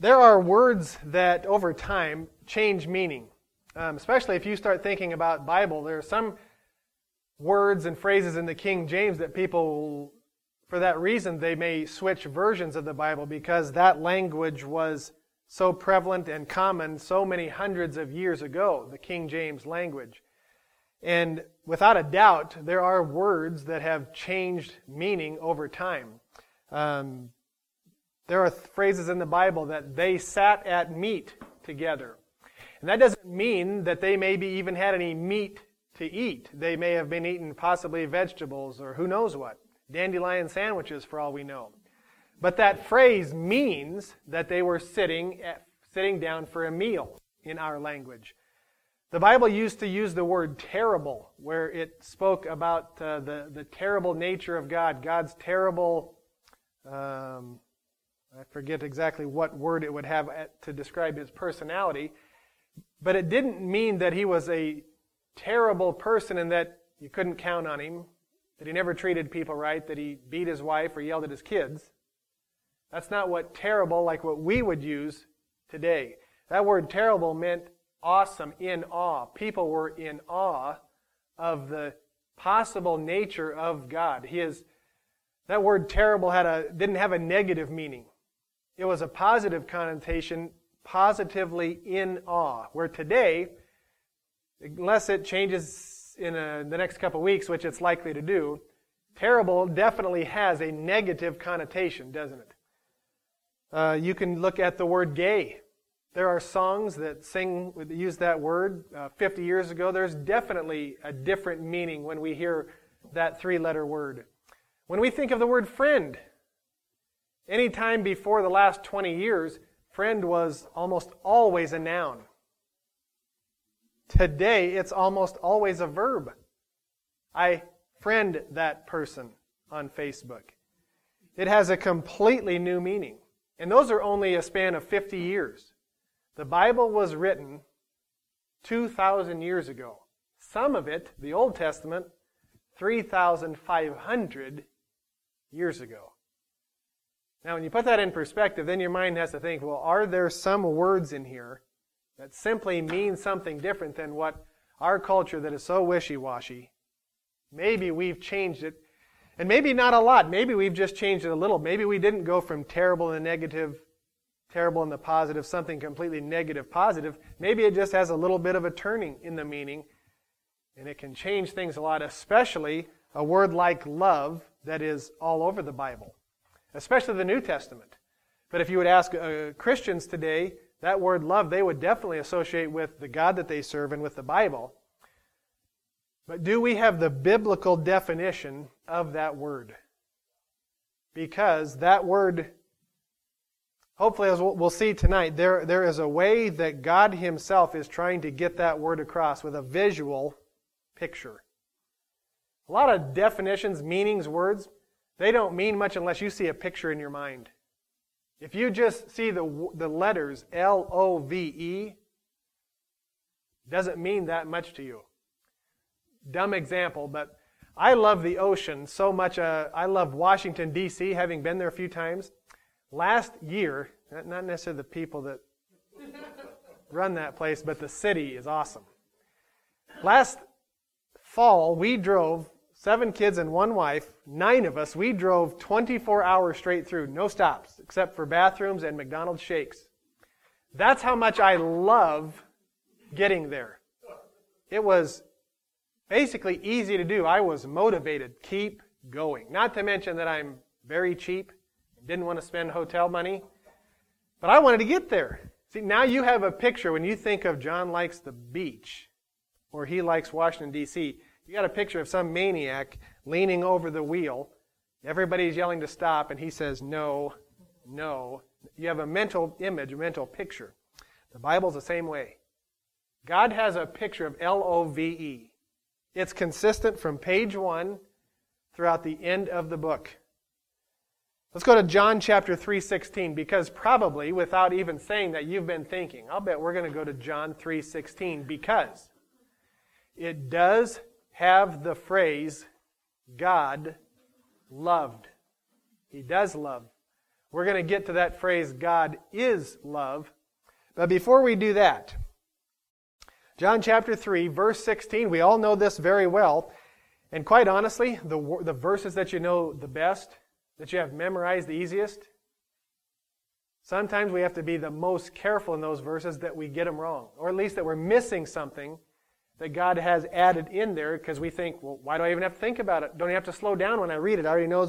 There are words that over time change meaning, especially if you start thinking about Bible. There are some words and phrases in the King James that people, for that reason, they may switch versions of the Bible because that language was so prevalent and common so many hundreds of years ago, the King James language. And without a doubt, there are words that have changed meaning over time. There are phrases in the Bible that they sat at meat together. And that doesn't mean that they maybe even had any meat to eat. They may have been eating possibly vegetables or who knows what, dandelion sandwiches for all we know. But that phrase means that they were sitting down for a meal in our language. The Bible used to use the word terrible, where it spoke about the terrible nature of God, God's terrible... I forget exactly what word it would have to describe his personality, but it didn't mean that he was a terrible person and that you couldn't count on him, that he never treated people right, that he beat his wife or yelled at his kids. That's not what terrible, like what we would use today. That word terrible meant awesome, in awe. People were in awe of the possible nature of God. That word terrible didn't have a negative meaning. It was a positive connotation, positively in awe, where today, unless it changes in the next couple weeks, which it's likely to do, terrible definitely has a negative connotation, doesn't it? You can look at the word gay. There are songs that use that word. 50 years ago, there's definitely a different meaning when we hear that three-letter word. When we think of the word friend, any time before the last 20 years, friend was almost always a noun. Today, it's almost always a verb. I friend that person on Facebook. It has a completely new meaning. And those are only a span of 50 years. The Bible was written 2,000 years ago. Some of it, the Old Testament, 3,500 years ago. Now, when you put that in perspective, then your mind has to think, well, are there some words in here that simply mean something different than what our culture that is so wishy-washy? Maybe we've changed it, and maybe not a lot. Maybe we've just changed it a little. Maybe we didn't go from terrible and negative, terrible and the positive, something completely negative, positive. Maybe it just has a little bit of a turning in the meaning, and it can change things a lot, especially a word like love that is all over the Bible, especially the New Testament. But if you would ask Christians today, that word love, they would definitely associate with the God that they serve and with the Bible. But do we have the biblical definition of that word? Because that word, hopefully as we'll see tonight, there is a way that God himself is trying to get that word across with a visual picture. A lot of definitions, meanings, words, they don't mean much unless you see a picture in your mind. If you just see the letters L-O-V-E, doesn't mean that much to you. Dumb example, but I love the ocean so much. I love Washington, D.C., having been there a few times. Last year, not necessarily the people that run that place, but the city is awesome. Last fall, we drove... 7 kids and one wife, 9 of us, we drove 24 hours straight through, no stops, except for bathrooms and McDonald's shakes. That's how much I love getting there. It was basically easy to do. I was motivated. Keep going. Not to mention that I'm very cheap, didn't want to spend hotel money, but I wanted to get there. See, now you have a picture when you think of John likes the beach or he likes Washington, D.C., you got a picture of some maniac leaning over the wheel. Everybody's yelling to stop, and he says, no, no. You have a mental image, a mental picture. The Bible's the same way. God has a picture of L-O-V-E. It's consistent from page 1 throughout the end of the book. Let's go to John chapter 3:16, because probably, without even saying that, you've been thinking, I'll bet we're going to go to John 3:16, because it does have the phrase, God loved. He does love. We're going to get to that phrase, God is love. But before we do that, John chapter 3, verse 16, we all know this very well. And quite honestly, the verses that you know the best, that you have memorized the easiest, sometimes we have to be the most careful in those verses that we get them wrong, or at least that we're missing something that God has added in there because we think, well, why do I even have to think about it? Don't I have to slow down when I read it? I already know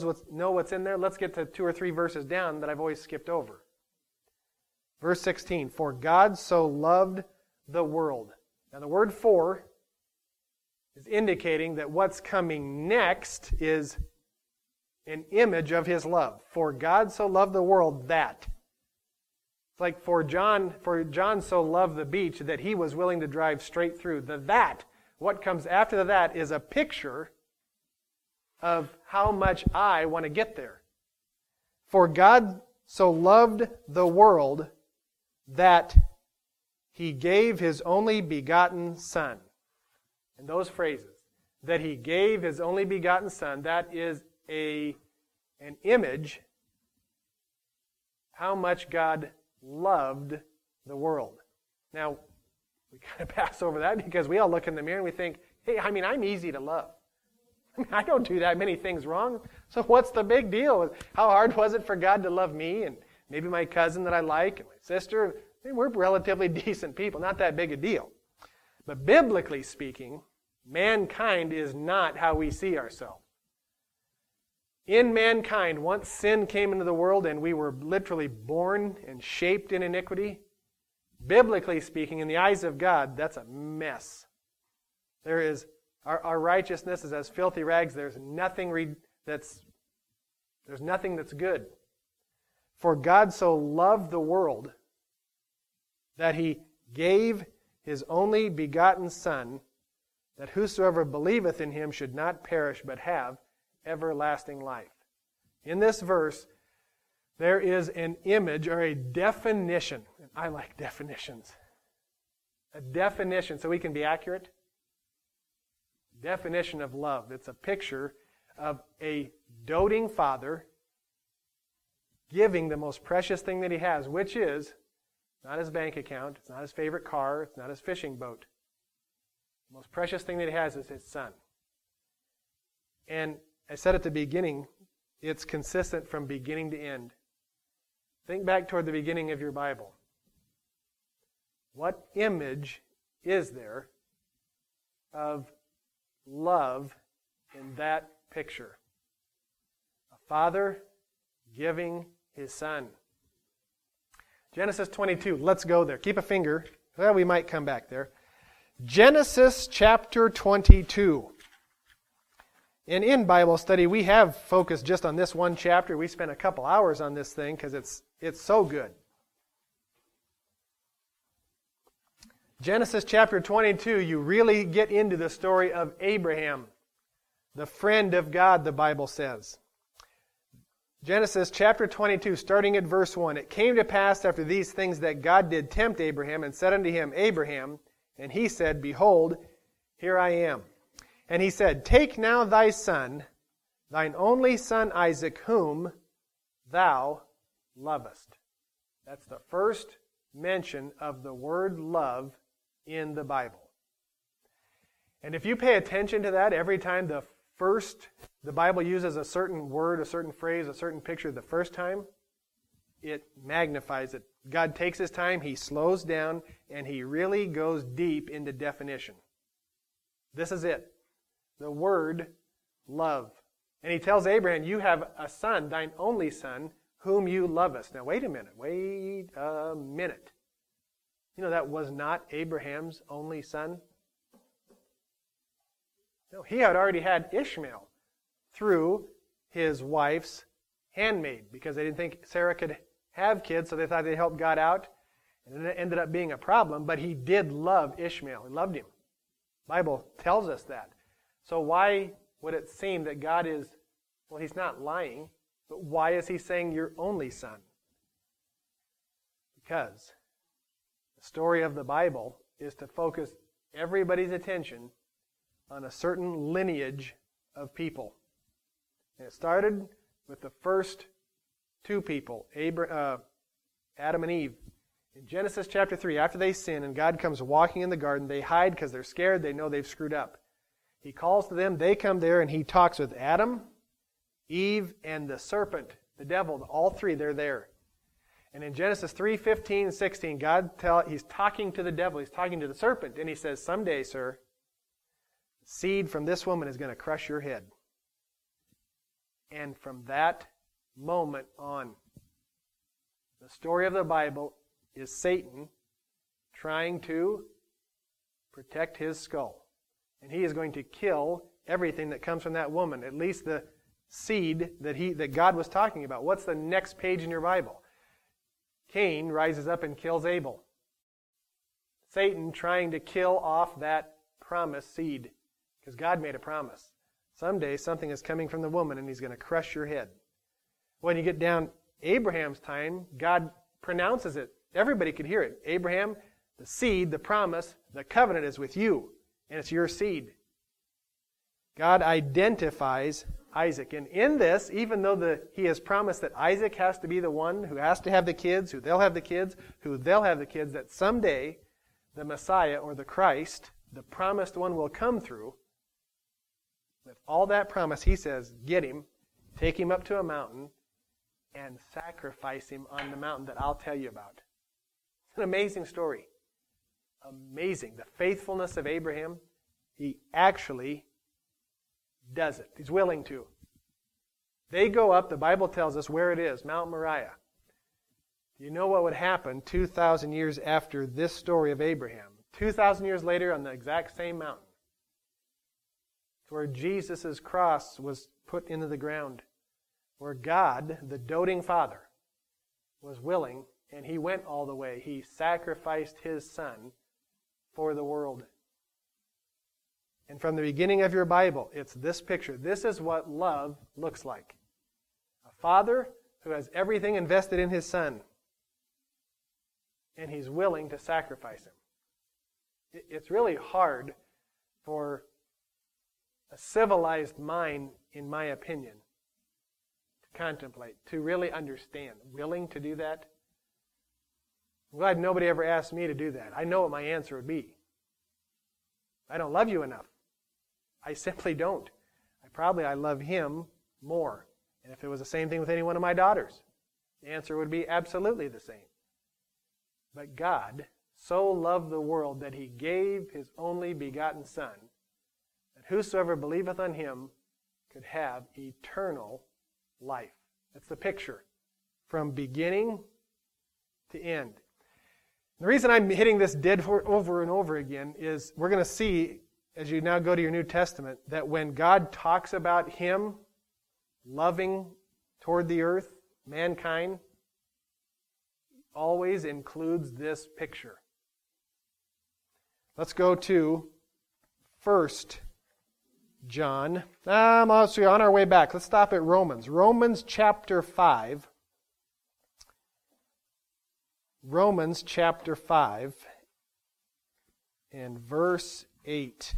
what's in there. Let's get to 2 or 3 verses down that I've always skipped over. Verse 16, for God so loved the world. Now the word for is indicating that what's coming next is an image of His love. For God so loved the world that. It's like for John so loved the beach that he was willing to drive straight through. What comes after the that is a picture of how much I want to get there. For God so loved the world that He gave His only begotten Son. And those phrases, that He gave His only begotten Son, that is an image how much God loved the world. Now, we kind of pass over that because we all look in the mirror and we think, hey, I mean, I'm easy to love. I mean, I don't do that many things wrong, so what's the big deal? How hard was it for God to love me and maybe my cousin that I like and my sister? I mean, we're relatively decent people, not that big a deal. But biblically speaking, mankind is not how we see ourselves. In mankind, once sin came into the world and we were literally born and shaped in iniquity, biblically speaking, in the eyes of God, that's a mess. There is our righteousness is as filthy rags. There's nothing that's good. For God so loved the world that He gave His only begotten Son, that whosoever believeth in Him should not perish but have everlasting life. In this verse, there is an image or a definition. And I like definitions. A definition, so we can be accurate. Definition of love. It's a picture of a doting father giving the most precious thing that he has, which is not his bank account, it's not his favorite car, it's not his fishing boat. The most precious thing that he has is his son. And I said at the beginning, it's consistent from beginning to end. Think back toward the beginning of your Bible. What image is there of love in that picture? A father giving his son. Genesis 22, let's go there. Keep a finger. Well, we might come back there. Genesis chapter 22. And in Bible study, we have focused just on this one chapter. We spent a couple hours on this thing because it's so good. Genesis chapter 22, you really get into the story of Abraham, the friend of God, the Bible says. Genesis chapter 22, starting at verse 1. It came to pass after these things that God did tempt Abraham and said unto him, Abraham, and he said, Behold, here I am. And he said, Take now thy son, thine only son Isaac, whom thou lovest. That's the first mention of the word love in the Bible. And if you pay attention to that, every time the Bible uses a certain word, a certain phrase, a certain picture the first time, it magnifies it. God takes His time, He slows down, and He really goes deep into definition. This is it. The word love. And He tells Abraham, you have a son, thine only son, whom you lovest. Now wait a minute. You know that was not Abraham's only son? No, he had already had Ishmael through his wife's handmaid because they didn't think Sarah could have kids, so they thought they'd help God out. And it ended up being a problem, but he did love Ishmael. He loved him. The Bible tells us that. So why would it seem that God is, well, He's not lying, but why is He saying your only son? Because the story of the Bible is to focus everybody's attention on a certain lineage of people. And it started with the first two people, Adam and Eve. In Genesis chapter 3, after they sin and God comes walking in the garden, they hide because they're scared. They know they've screwed up. He calls to them. They come there and he talks with Adam, Eve, and the serpent, the devil. All three, they're there. And in Genesis 3, 15, 16, he's talking to the devil. He's talking to the serpent. And he says, someday, sir, seed from this woman is going to crush your head. And from that moment on, the story of the Bible is Satan trying to protect his skull. And he is going to kill everything that comes from that woman, at least the seed that God was talking about. What's the next page in your Bible? Cain rises up and kills Abel. Satan trying to kill off that promised seed, because God made a promise. Someday something is coming from the woman and he's going to crush your head. When you get down Abraham's time, God pronounces it. Everybody could hear it. Abraham, the seed, the promise, the covenant is with you, and it's your seed. God identifies Isaac. And in this, even though he has promised that Isaac has to be the one who has to have the kids, who they'll have the kids, that someday the Messiah or the Christ, the promised one, will come through. With all that promise, he says, get him, take him up to a mountain, and sacrifice him on the mountain that I'll tell you about. It's an amazing story. Amazing. The faithfulness of Abraham. He actually does it. He's willing to. They go up. The Bible tells us where it is, Mount Moriah. You know what would happen 2,000 years after this story of Abraham? 2,000 years later on the exact same mountain. It's where Jesus' cross was put into the ground. Where God, the doting Father, was willing, and he went all the way. He sacrificed his Son for the world. And from the beginning of your Bible, it's this picture. This is what love looks like. A father who has everything invested in his son, and he's willing to sacrifice him. It's really hard for a civilized mind, in my opinion, contemplate, to really understand. Willing to do that? I'm glad nobody ever asked me to do that. I know what my answer would be. I don't love you enough. I simply don't. I love him more. And if it was the same thing with any one of my daughters, the answer would be absolutely the same. But God so loved the world that he gave his only begotten Son, that whosoever believeth on him could have eternal life. That's the picture from beginning to end. The reason I'm hitting this dead over and over again is we're going to see, as you now go to your New Testament, that when God talks about him loving toward the earth, mankind, always includes this picture. Let's go to First John. So on our way back, let's stop at Romans. Romans chapter 5 and verse 8.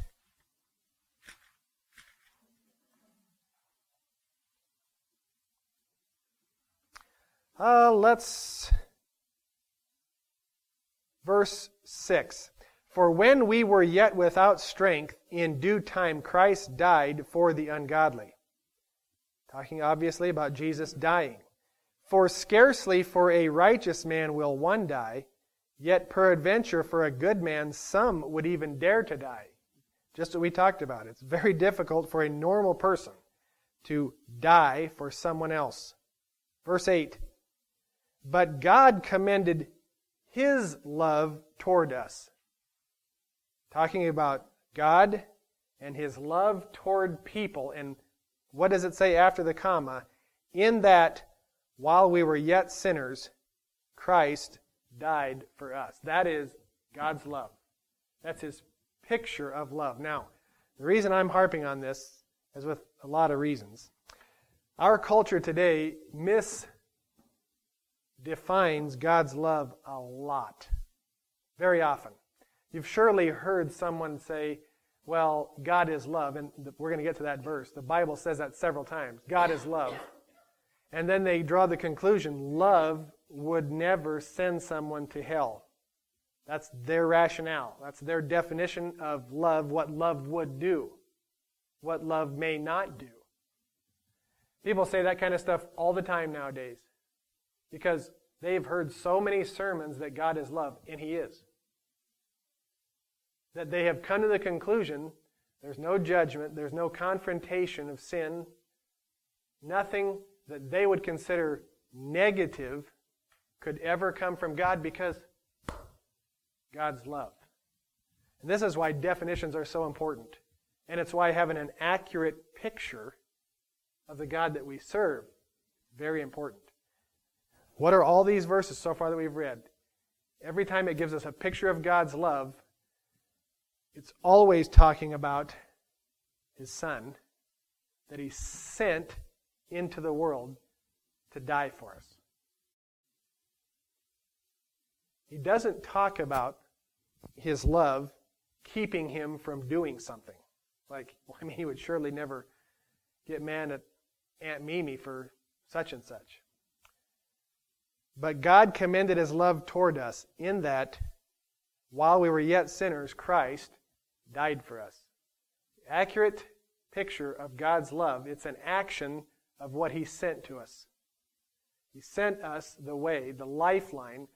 Verse 6. For when we were yet without strength, in due time Christ died for the ungodly. Talking obviously about Jesus dying. For scarcely for a righteous man will one die, yet peradventure for a good man some would even dare to die. Just what we talked about. It's very difficult for a normal person to die for someone else. Verse 8. But God commended his love toward us. Talking about God and his love toward people. And what does it say after the comma? In that, while we were yet sinners, Christ died for us. That is God's love. That's his picture of love. Now, the reason I'm harping on this is with a lot of reasons. Our culture today misdefines God's love a lot. Very often. You've surely heard someone say, well, God is love. And we're going to get to that verse. The Bible says that several times. God is love. And then they draw the conclusion, love would never send someone to hell. That's their rationale. That's their definition of love, what love would do, what love may not do. People say that kind of stuff all the time nowadays because they've heard so many sermons that God is love, and He is. That they have come to the conclusion there's no judgment, there's no confrontation of sin, nothing that they would consider negative could ever come from God because God's love. And this is why definitions are so important. And it's why having an accurate picture of the God that we serve is very important. What are all these verses so far that we've read? Every time it gives us a picture of God's love, it's always talking about His Son that He sent into the world to die for us. He doesn't talk about His love keeping Him from doing something. Like, I mean, He would surely never get mad at Aunt Mimi for such and such. But God commended His love toward us in that while we were yet sinners, Christ died for us. Accurate picture of God's love. It's an action of what He sent to us. He sent us the way, the lifeline,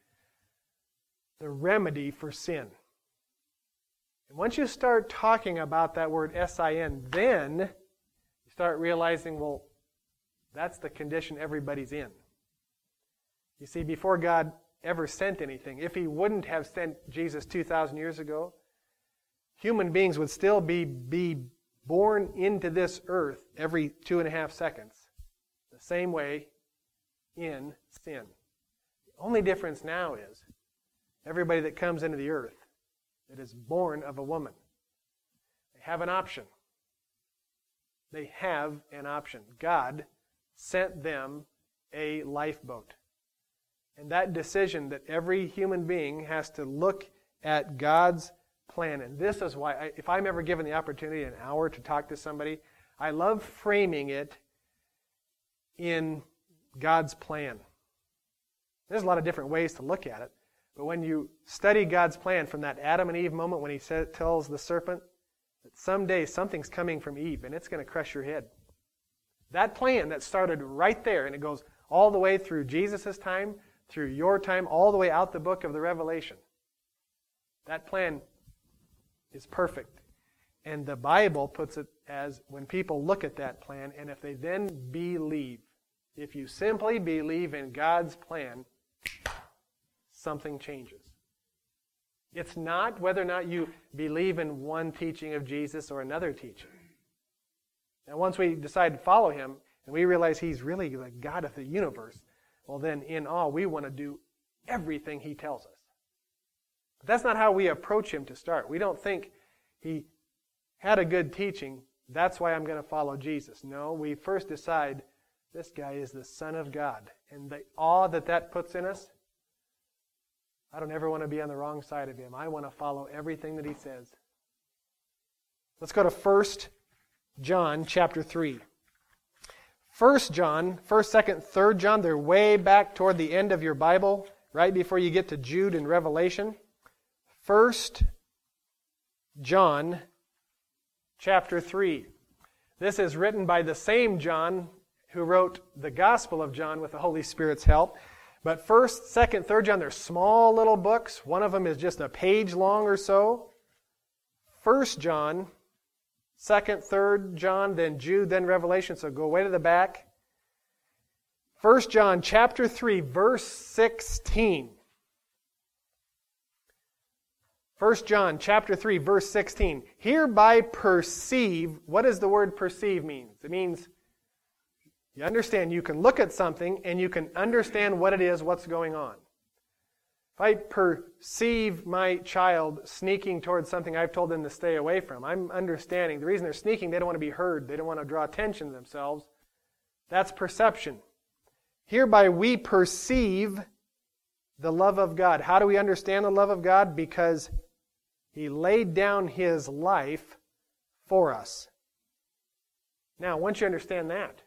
the remedy for sin. And once you start talking about that word S-I-N, then you start realizing, well, that's the condition everybody's in. You see, before God ever sent anything, if He wouldn't have sent Jesus 2,000 years ago, human beings would still be born into this earth every 2.5 seconds. The same way in sin. The only difference now is everybody that comes into the earth that is born of a woman, they have an option. They have an option. God sent them a lifeboat. And that decision that every human being has to look at God's plan. And this is why, if I'm ever given the opportunity, an hour to talk to somebody, I love framing it in God's plan. There's a lot of different ways to look at it. But when you study God's plan from that Adam and Eve moment when He tells the serpent that someday something's coming from Eve and it's going to crush your head. That plan that started right there and it goes all the way through Jesus' time, through your time, all the way out the book of the Revelation. That plan is perfect. And the Bible puts it as when people look at that plan and if they then believe, if you simply believe in God's plan, something changes. It's not whether or not you believe in one teaching of Jesus or another teaching. And once we decide to follow Him and we realize He's really the God of the universe, well then in awe we want to do everything He tells us. But that's not how we approach Him to start. We don't think He had a good teaching, that's why I'm going to follow Jesus. No, we first decide this guy is the Son of God. And the awe that puts in us, I don't ever want to be on the wrong side of Him. I want to follow everything that He says. Let's go to 1 John chapter 3. 1 John, 1st, 2nd, 3rd John, they're way back toward the end of your Bible, right before you get to Jude and Revelation. 1 John chapter 3. This is written by the same John who wrote the Gospel of John with the Holy Spirit's help. But 1st, 2nd, 3rd John, they're small little books. One of them is just a page long or so. 1st John, 2nd, 3rd John, then Jude, then Revelation. So go way to the back. 1st John chapter 3, verse 16. 1st John chapter 3, verse 16. Hereby perceive. What does the word perceive mean? It means you understand, you can look at something and you can understand what it is, what's going on. If I perceive my child sneaking towards something I've told them to stay away from, I'm understanding the reason they're sneaking, they don't want to be heard, they don't want to draw attention to themselves. That's perception. Hereby we perceive the love of God. How do we understand the love of God? Because He laid down His life for us. Now, once you understand that,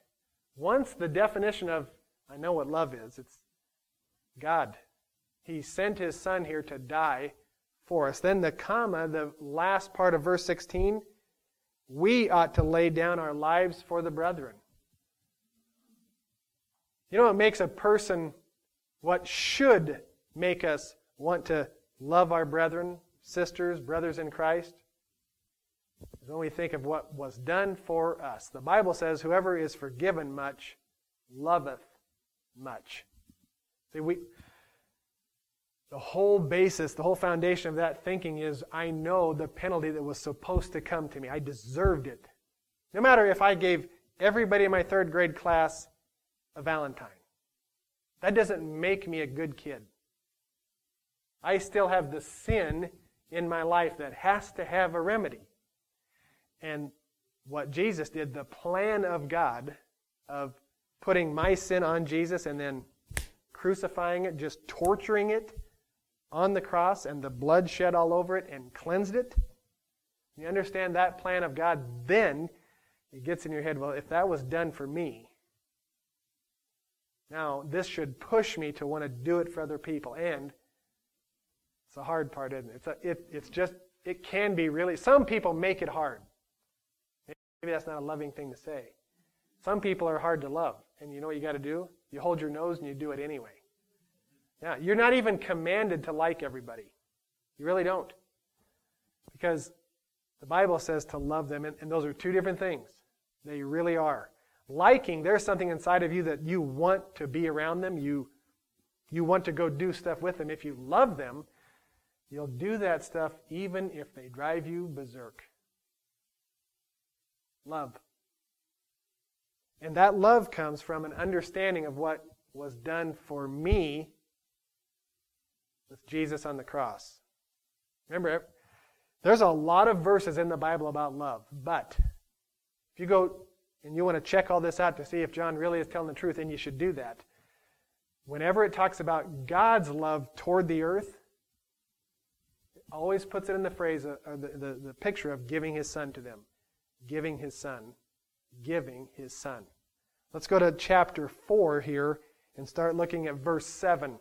once the definition of I know what love is. It's God. He sent his son here to die for us. Then the comma, the last part of verse 16, we ought to lay down our lives for the brethren. You know what makes a person, what should make us want to love our brethren, sisters, brothers in Christ? Is when we think of what was done for us. The Bible says, whoever is forgiven much, loveth much. See, the whole basis, the whole foundation of that thinking is, I know the penalty that was supposed to come to me. I deserved it. No matter if I gave everybody in my third grade class a Valentine. That doesn't make me a good kid. I still have the sin in my life that has to have a remedy. And what Jesus did, the plan of God, of putting my sin on Jesus and then crucifying it, just torturing it on the cross and the blood shed all over it and cleansed it. You understand that plan of God, then it gets in your head, well, if that was done for me, now this should push me to want to do it for other people. And it's a hard part, isn't it? It can be really, some people make it hard. Maybe that's not a loving thing to say. Some people are hard to love. And you know what you got to do? You hold your nose and you do it anyway. Yeah, you're not even commanded to like everybody. You really don't. Because the Bible says to love them, and those are two different things. They really are. Liking, there's something inside of you that you want to be around them. You want to go do stuff with them. If you love them, you'll do that stuff even if they drive you berserk. Love. And that love comes from an understanding of what was done for me with Jesus on the cross. Remember, there's a lot of verses in the Bible about love, but if you go and you want to check all this out to see if John really is telling the truth, and you should do that. Whenever it talks about God's love toward the earth, it always puts it in the phrase, or the picture of giving his son to them. Giving his son. Giving his son. Let's go to chapter 4 here and start looking at verse 7.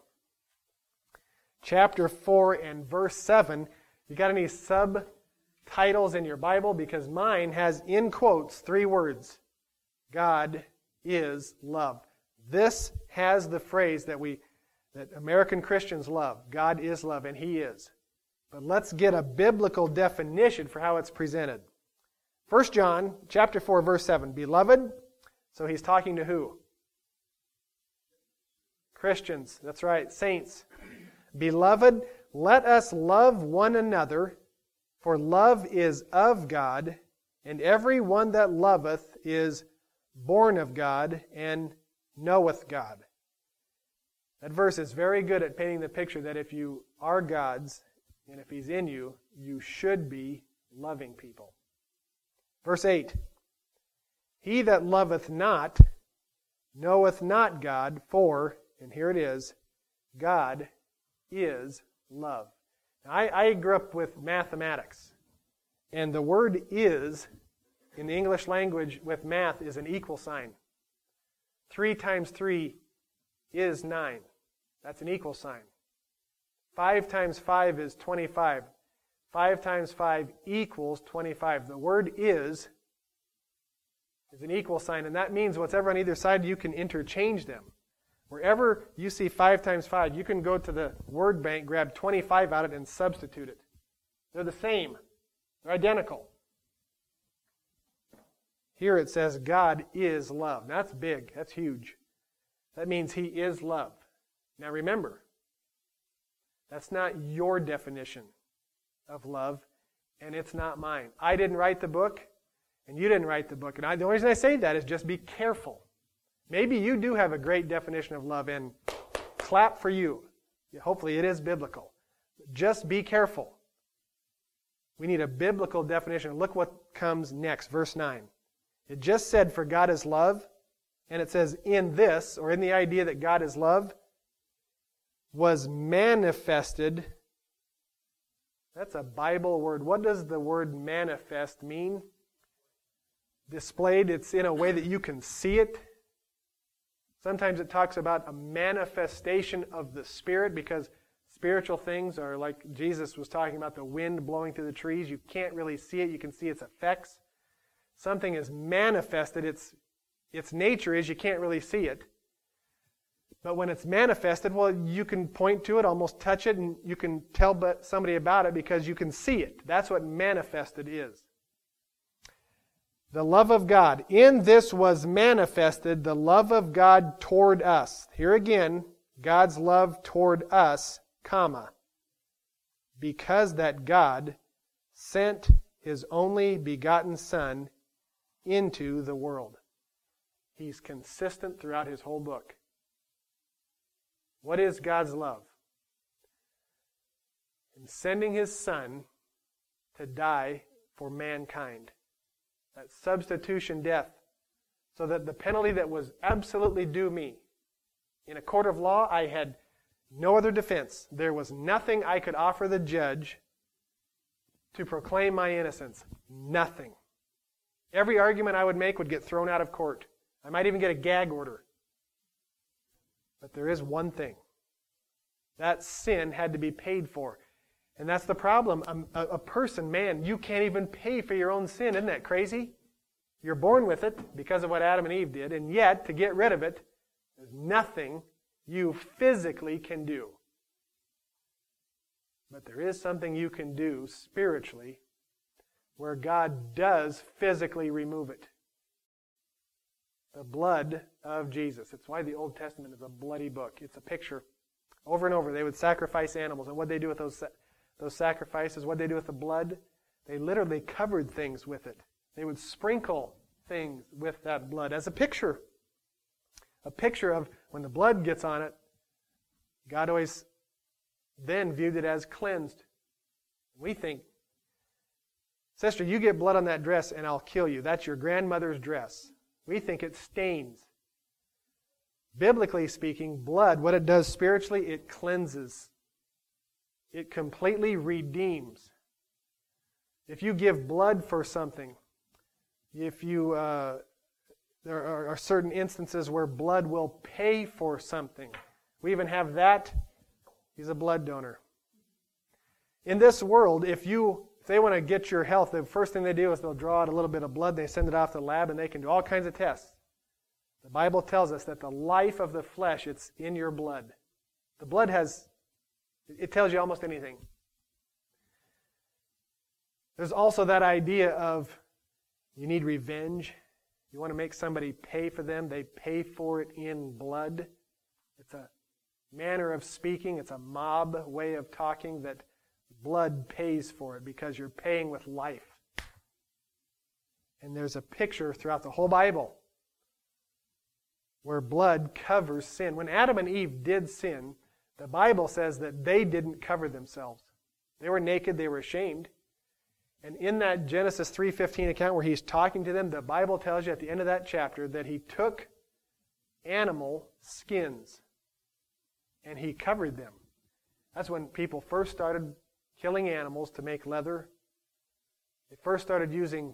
Chapter 4 and verse 7. You got any subtitles in your Bible? Because mine has in quotes 3 words. God is love. This has the phrase that American Christians love. God is love, and He is. But let's get a biblical definition for how it's presented. 1 John chapter 4, verse 7. Beloved, so he's talking to who? Christians. That's right, saints. Beloved, let us love one another, for love is of God, and every one that loveth is born of God and knoweth God. That verse is very good at painting the picture that if you are God's, and if He's in you, you should be loving people. Verse 8, he that loveth not, knoweth not God, for, and here it is, God is love. Now, I grew up with mathematics, and the word is, in the English language with math, is an equal sign. 3 times 3 is 9. That's an equal sign. 5 times 5 is 25. 5 times 5 equals 25. The word is an equal sign, and that means whatever on either side, you can interchange them. Wherever you see 5 times 5, you can go to the word bank, grab 25 out of it, and substitute it. They're the same. They're identical. Here it says, God is love. Now, that's big. That's huge. That means He is love. Now remember, that's not your definition of love, and it's not mine. I didn't write the book, and you didn't write the book. And the only reason I say that is just be careful. Maybe you do have a great definition of love, and clap for you. Hopefully it is biblical. Just be careful. We need a biblical definition. Look what comes next, verse 9. It just said, for God is love, and it says, in this, or in the idea that God is love, was manifested. That's a Bible word. What does the word manifest mean? Displayed. It's in a way that you can see it. Sometimes it talks about a manifestation of the Spirit, because spiritual things are, like Jesus was talking about, the wind blowing through the trees. You can't really see it. You can see its effects. Something is manifested. Its nature is you can't really see it. But when it's manifested, well, you can point to it, almost touch it, and you can tell somebody about it because you can see it. That's what manifested is. The love of God. In this was manifested the love of God toward us. Here again, God's love toward us, comma, because that God sent His only begotten Son into the world. He's consistent throughout His whole book. What is God's love? In sending His Son to die for mankind. That substitution death, so that the penalty that was absolutely due me. In a court of law, I had no other defense. There was nothing I could offer the judge to proclaim my innocence. Nothing. Every argument I would make would get thrown out of court. I might even get a gag order. But there is one thing. That sin had to be paid for. And that's the problem. A person, man, you can't even pay for your own sin. Isn't that crazy? You're born with it because of what Adam and Eve did. And yet, to get rid of it, there's nothing you physically can do. But there is something you can do spiritually where God does physically remove it. The blood of Jesus. It's why the Old Testament is a bloody book. It's a picture. Over and over, they would sacrifice animals. And what'd they do with those sacrifices? What'd they do with the blood? They literally covered things with it. They would sprinkle things with that blood as a picture. A picture of when the blood gets on it, God always then viewed it as cleansed. We think, sister, you get blood on that dress and I'll kill you. That's your grandmother's dress. We think it stains. Biblically speaking, blood, what it does spiritually, it cleanses. It completely redeems. If you give blood for something, if you there are certain instances where blood will pay for something. We even have that. He's a blood donor. In this world, if they want to get your health, the first thing they do is they'll draw out a little bit of blood, they send it off to the lab, and they can do all kinds of tests. The Bible tells us that the life of the flesh, it's in your blood. The blood it tells you almost anything. There's also that idea of you need revenge. You want to make somebody pay for them. They pay for it in blood. It's a manner of speaking. It's a mob way of talking that blood pays for it because you're paying with life. And there's a picture throughout the whole Bible where blood covers sin. When Adam and Eve did sin, the Bible says that they didn't cover themselves. They were naked, they were ashamed. And in that Genesis 3:15 account where he's talking to them, the Bible tells you at the end of that chapter that he took animal skins and he covered them. That's when people first started killing animals to make leather. They first started using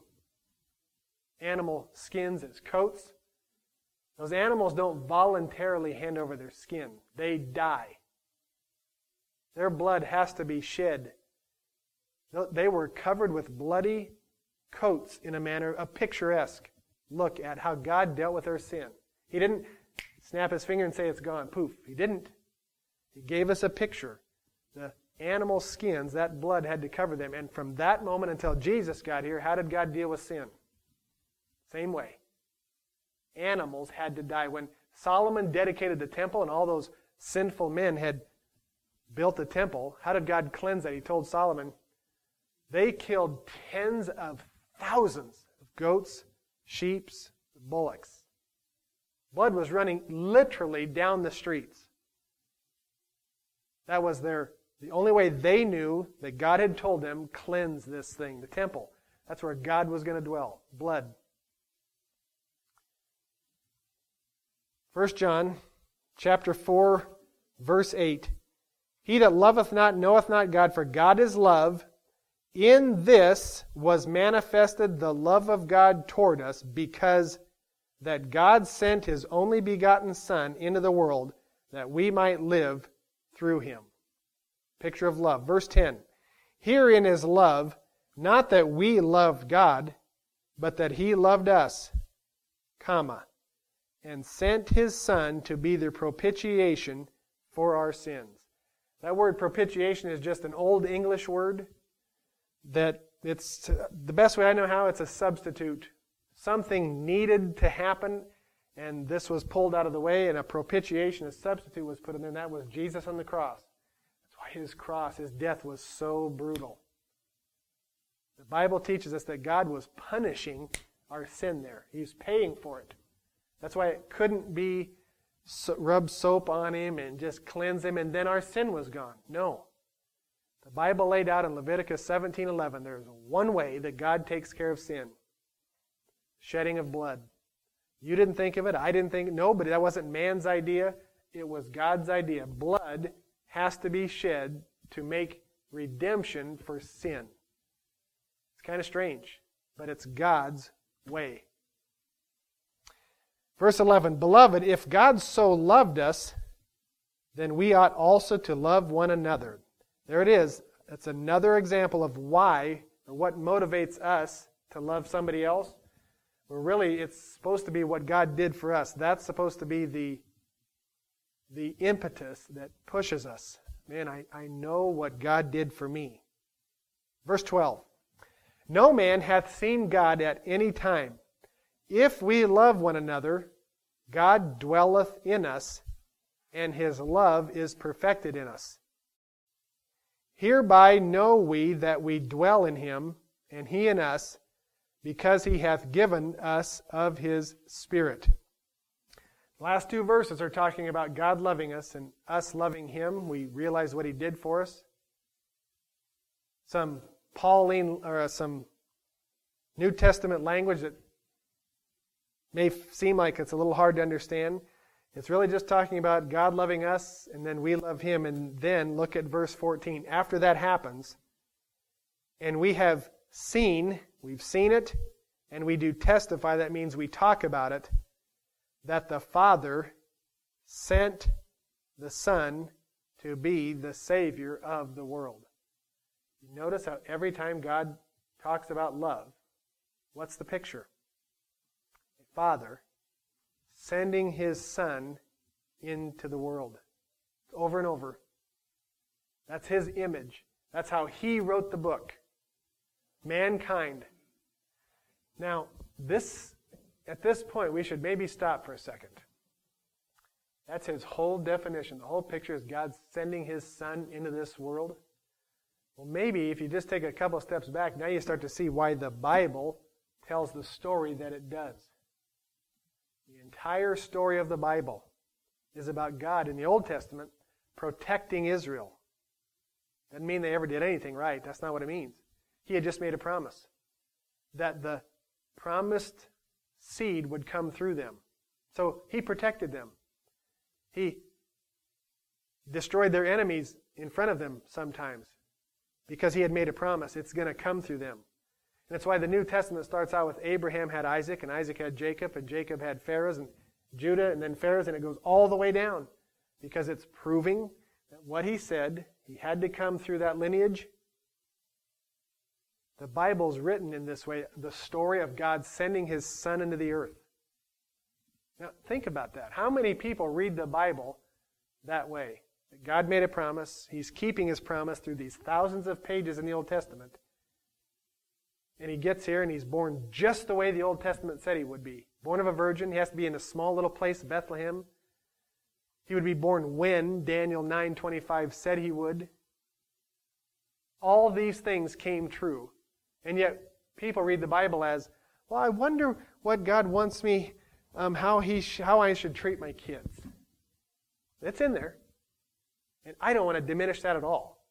animal skins as coats. Those animals don't voluntarily hand over their skin. They die. Their blood has to be shed. They were covered with bloody coats in a manner, a picturesque look at how God dealt with our sin. He didn't snap his finger and say it's gone. Poof. He didn't. He gave us a picture. The animal skins, that blood had to cover them. And from that moment until Jesus got here, how did God deal with sin? Same way. Animals had to die. When Solomon dedicated the temple and all those sinful men had built the temple, how did God cleanse that? He told Solomon, they killed tens of thousands of goats, sheep, bullocks. Blood was running literally down the streets. That was the only way they knew that God had told them, cleanse this thing, the temple. That's where God was going to dwell, blood. First John chapter 4, verse 8. He that loveth not knoweth not God, for God is love. In this was manifested the love of God toward us, because that God sent His only begotten Son into the world that we might live through Him. Picture of love. Verse 10. Herein is love, not that we loved God, but that He loved us, and sent His Son to be the propitiation for our sins. That word propitiation is just an old English word that it's, the best way I know how, it's a substitute. Something needed to happen, and this was pulled out of the way, and a propitiation, a substitute, was put in there, and that was Jesus on the cross. That's why His cross, His death was so brutal. The Bible teaches us that God was punishing our sin there. He's paying for it. That's why it couldn't be rub soap on Him and just cleanse Him, and then our sin was gone. No. The Bible laid out in Leviticus 17:11, there's one way that God takes care of sin. Shedding of blood. You didn't think of it. I didn't think. No, but that wasn't man's idea. It was God's idea. Blood has to be shed to make redemption for sin. It's kind of strange, but it's God's way. Verse 11, Beloved, if God so loved us, then we ought also to love one another. There it is. That's another example of why, or what motivates us to love somebody else. Well, really, it's supposed to be what God did for us. That's supposed to be the impetus that pushes us. Man, I know what God did for me. Verse 12. No man hath seen God at any time. If we love one another, God dwelleth in us, and His love is perfected in us. Hereby know we that we dwell in Him, and He in us, because He hath given us of His Spirit. The last two verses are talking about God loving us and us loving Him. We realize what He did for us. Some Pauline or some New Testament language that may seem like it's a little hard to understand. It's really just talking about God loving us and then we love Him. And then look at verse 14. After that happens, and we have seen, we've seen it, and we do testify, that means we talk about it, that the Father sent the Son to be the Savior of the world. Notice how every time God talks about love, what's the picture? A Father sending His Son into the world. Over and over. That's His image. That's how He wrote the book. Mankind. Now, at this point, we should maybe stop for a second. That's His whole definition. The whole picture is God sending His Son into this world. Well, maybe if you just take a couple steps back, now you start to see why the Bible tells the story that it does. The entire story of the Bible is about God in the Old Testament protecting Israel. Doesn't mean they ever did anything right. That's not what it means. He had just made a promise that the promised seed would come through them. So He protected them. He destroyed their enemies in front of them sometimes because He had made a promise. It's going to come through them. And that's why the New Testament starts out with Abraham had Isaac, and Isaac had Jacob, and Jacob had Phares, and Judah, and then Phares, and it goes all the way down because it's proving that what He said, He had to come through that lineage. The Bible's written in this way, the story of God sending His Son into the earth. Now, think about that. How many people read the Bible that way? That God made a promise. He's keeping His promise through these thousands of pages in the Old Testament. And He gets here and He's born just the way the Old Testament said He would be. Born of a virgin. He has to be in a small little place, Bethlehem. He would be born when Daniel 9:25 said He would. All these things came true. And yet, people read the Bible as, well, I wonder what God wants me, how I should treat my kids. It's in there. And I don't want to diminish that at all,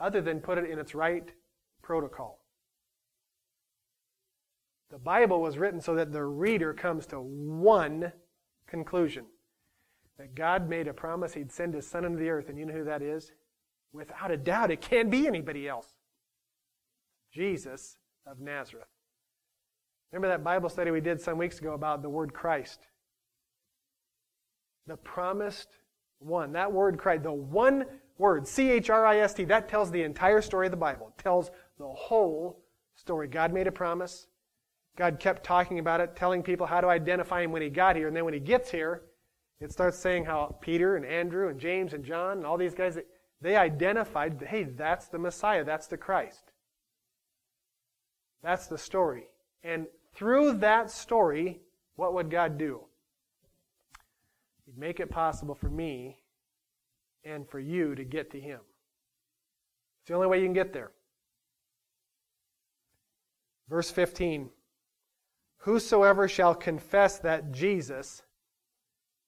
other than put it in its right protocol. The Bible was written so that the reader comes to one conclusion, that God made a promise He'd send His Son into the earth, and you know who that is? Without a doubt, it can't be anybody else. Jesus of Nazareth. Remember that Bible study we did some weeks ago about the word Christ? The promised one. That word Christ, the one word, C-H-R-I-S-T, that tells the entire story of the Bible. It tells the whole story. God made a promise. God kept talking about it, telling people how to identify Him when He got here. And then when He gets here, it starts saying how Peter and Andrew and James and John and all these guys, they identified, hey, that's the Messiah, that's the Christ. That's the story. And through that story, what would God do? He'd make it possible for me and for you to get to Him. It's the only way you can get there. Verse 15, whosoever shall confess that Jesus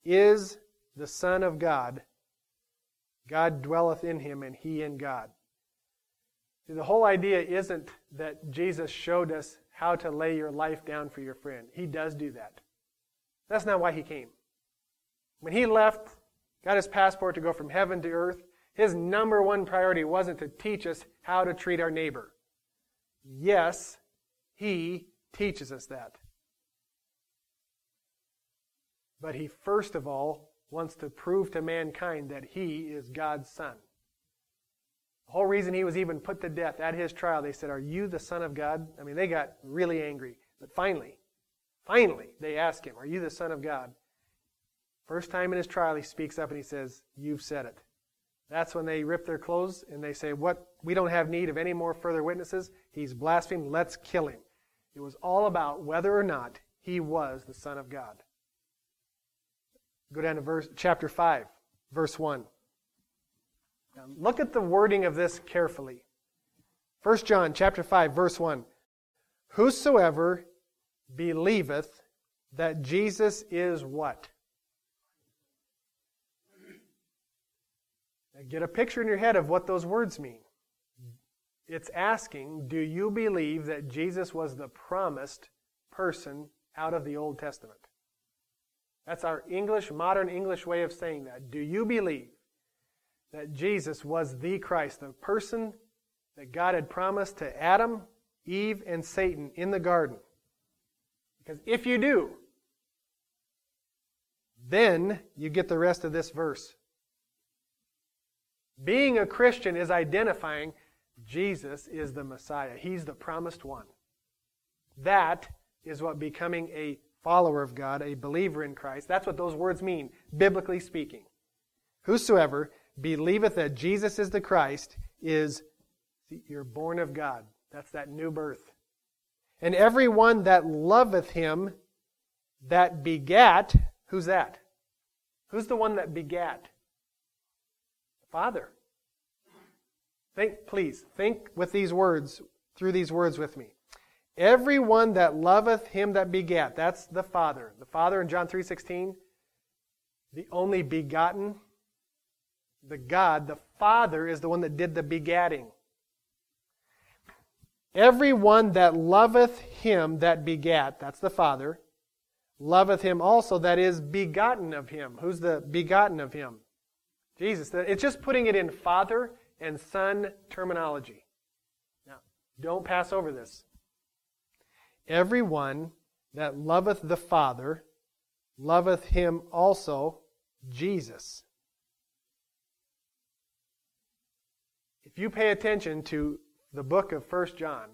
is the Son of God, God dwelleth in him, and he in God. See, the whole idea isn't that Jesus showed us how to lay your life down for your friend. He does do that. That's not why He came. When He left, got His passport to go from heaven to earth, His number one priority wasn't to teach us how to treat our neighbor. Yes, He teaches us that. But He, first of all, wants to prove to mankind that He is God's Son. The whole reason He was even put to death at His trial, they said, are you the Son of God? I mean, they got really angry. But finally, they ask Him, are you the Son of God? First time in His trial, He speaks up and He says, you've said it. That's when they rip their clothes and they say, "What? We don't have need of any more further witnesses. He's blasphemed. Let's kill him." It was all about whether or not He was the Son of God. Go down to chapter 5, verse 1. Now look at the wording of this carefully. First John chapter 5, verse 1. Whosoever believeth that Jesus is what? Now get a picture in your head of what those words mean. It's asking, do you believe that Jesus was the promised person out of the Old Testament? That's our English, modern English way of saying that. Do you believe that Jesus was the Christ, the person that God had promised to Adam, Eve, and Satan in the garden? Because if you do, then you get the rest of this verse. Being a Christian is identifying Jesus is the Messiah. He's the promised one. That is what becoming a follower of God, a believer in Christ. That's what those words mean, biblically speaking. Whosoever believeth that Jesus is the Christ you're born of God. That's that new birth. And every one that loveth Him that begat, who's that? Who's the one that begat? The Father. Think with these words, through these words with me. Every one that loveth Him that begat. That's the Father. The Father in John 3:16, the only begotten, the God, the Father is the one that did the begatting. Every one that loveth Him that begat, that's the Father, loveth Him also that is begotten of Him. Who's the begotten of Him? Jesus. It's just putting it in Father and Son terminology. Now, don't pass over this. Every one that loveth the Father loveth Him also, Jesus. If you pay attention to the book of First John,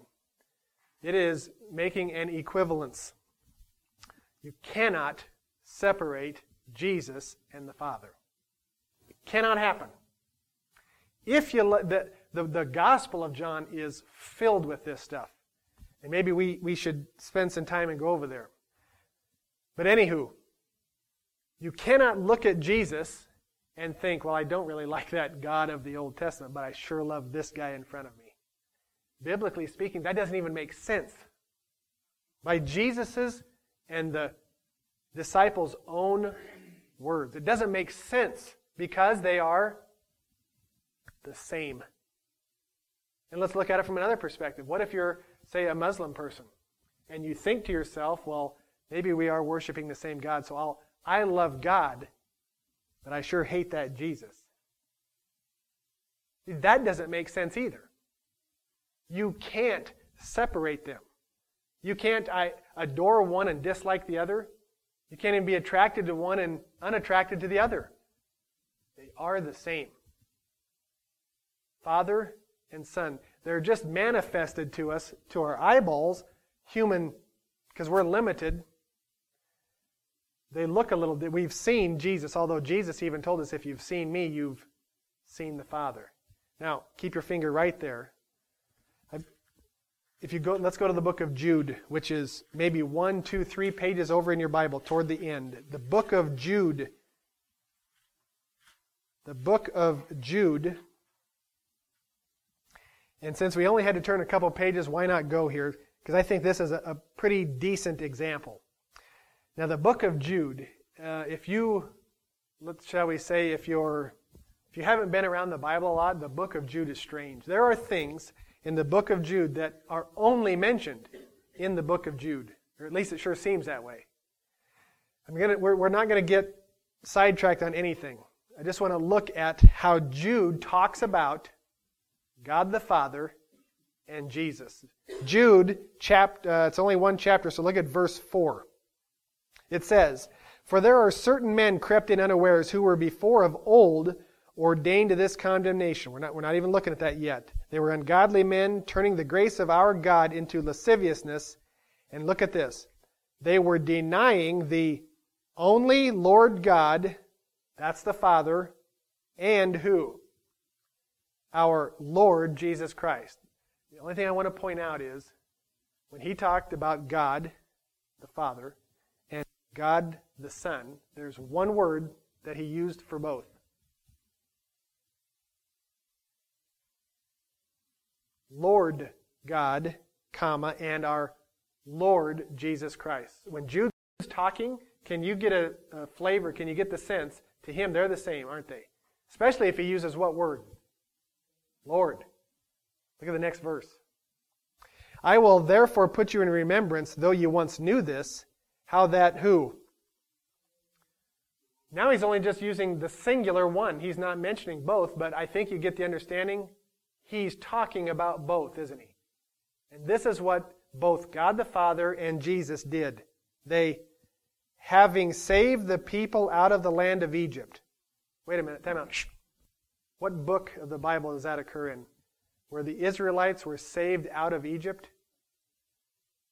it is making an equivalence. You cannot separate Jesus and the Father. It cannot happen. If you the Gospel of John is filled with this stuff. And maybe we should spend some time and go over there. But anywho, you cannot look at Jesus and think, well, I don't really like that God of the Old Testament, but I sure love this guy in front of me. Biblically speaking, that doesn't even make sense. By Jesus's and the disciples' own words, it doesn't make sense because they are the same. And let's look at it from another perspective. What if you're, say, a Muslim person, and you think to yourself, well, maybe we are worshiping the same God, so I love God, but I sure hate that Jesus. That doesn't make sense either. You can't separate them. You can't, I, adore one and dislike the other. You can't even be attracted to one and unattracted to the other. They are the same. Father and Son. They're just manifested to us, to our eyeballs, human, because we're limited. They look a little, we've seen Jesus, although Jesus even told us, if you've seen me, you've seen the Father. Now, keep your finger right there. Let's go to the book of Jude, which is maybe 1, 2, 3 pages over in your Bible toward the end. The book of Jude. The book of Jude. And since we only had to turn a couple pages, why not go here? Because I think this is a pretty decent example. Now, the book of Jude, if you haven't been around the Bible a lot, the book of Jude is strange. There are things in the book of Jude that are only mentioned in the book of Jude, or at least it sure seems that way. We're not going to get sidetracked on anything. I just want to look at how Jude talks about God the Father and Jesus. Jude, it's only one chapter, so look at verse 4. It says, "For there are certain men crept in unawares who were before of old ordained to this condemnation." We're not even looking at that yet. "They were ungodly men, turning the grace of our God into lasciviousness." And look at this. "They were denying the only Lord God," that's the Father, "and" who? "Our Lord Jesus Christ." The only thing I want to point out is, when he talked about God, the Father, and God, the Son, there's one word that he used for both. Lord God, comma, and our Lord Jesus Christ. When Jude is talking, can you get a flavor, can you get the sense? To him, they're the same, aren't they? Especially if he uses what word? Lord. Look at the next verse. "I will therefore put you in remembrance, though you once knew this, how that" who? Now he's only just using the singular one. He's not mentioning both, but I think you get the understanding. He's talking about both, isn't he? And this is what both God the Father and Jesus did. They, having saved the people out of the land of Egypt. Wait a minute, time out. Shh. What book of the Bible does that occur in? Where the Israelites were saved out of Egypt?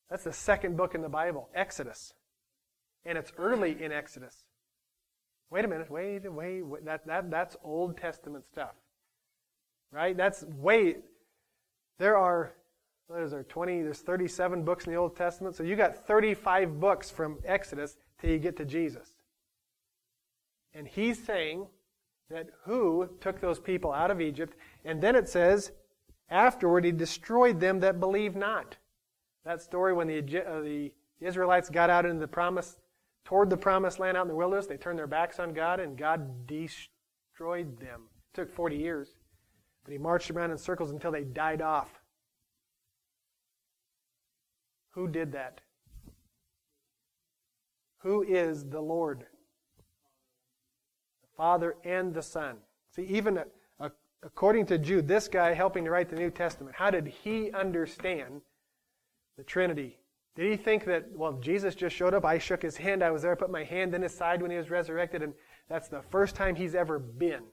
That's the second book in the Bible, Exodus. And it's early in Exodus. Wait a minute, wait. That's Old Testament stuff. Right? There's 37 books in the Old Testament, so you got 35 books from Exodus till you get to Jesus. And he's saying that who took those people out of Egypt, and then it says, afterward he destroyed them that believe not. That story when the Israelites got out into the promised land out in the wilderness, they turned their backs on God, and God destroyed them. It took 40 years. But he marched around in circles until they died off. Who did that? Who is the Lord? The Father and the Son. See, even according to Jude, this guy helping to write the New Testament, how did he understand the Trinity? Did he think that, well, Jesus just showed up, I shook his hand, I was there, I put my hand in his side when he was resurrected, and that's the first time he's ever been?